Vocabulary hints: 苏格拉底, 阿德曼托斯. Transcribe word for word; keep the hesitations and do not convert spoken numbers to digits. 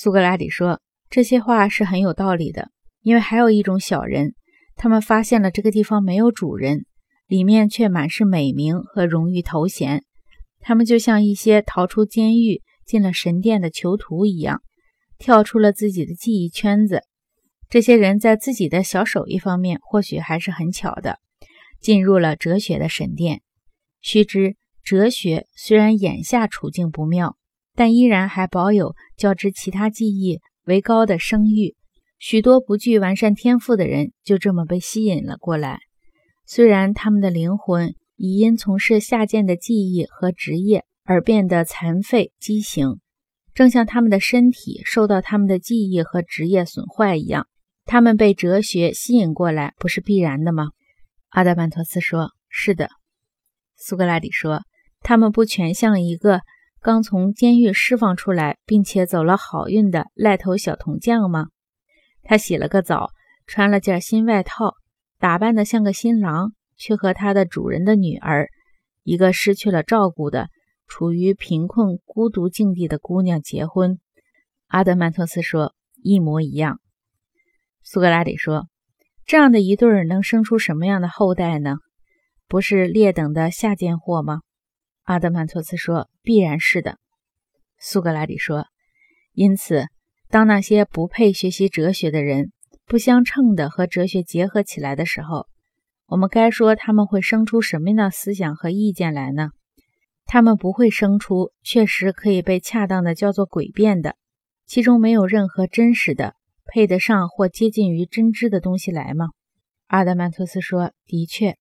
苏格拉底说，这些话是很有道理的，因为还有一种小人，他们发现了这个地方没有主人，里面却满是美名和荣誉头衔，他们就像一些逃出监狱进了神殿的囚徒一样，跳出了自己的记忆圈子。这些人在自己的小手艺方面或许还是很巧的，进入了哲学的神殿。须知哲学虽然眼下处境不妙，但依然还保有较之其他技艺为高的声誉，许多不具完善天赋的人就这么被吸引了过来。虽然他们的灵魂已因从事下贱的技艺和职业而变得残废畸形，正像他们的身体受到他们的技艺和职业损坏一样，他们被哲学吸引过来不是必然的吗？阿德曼托斯说，是的。苏格拉底说，他们不全像一个刚从监狱释放出来并且走了好运的赖头小铜匠吗？他洗了个澡，穿了件新外套，打扮得像个新郎，却和他的主人的女儿，一个失去了照顾的处于贫困孤独境地的姑娘结婚。阿德曼托斯说，一模一样。苏格拉底说，这样的一对儿能生出什么样的后代呢？不是劣等的下贱货吗？阿德曼托斯说，必然是的。苏格拉底说，因此当那些不配学习哲学的人，不相称的和哲学结合起来的时候，我们该说他们会生出什么样的思想和意见来呢？他们不会生出确实可以被恰当的叫做诡辩的，其中没有任何真实的配得上或接近于真知的东西来吗？阿德曼托斯说，的确。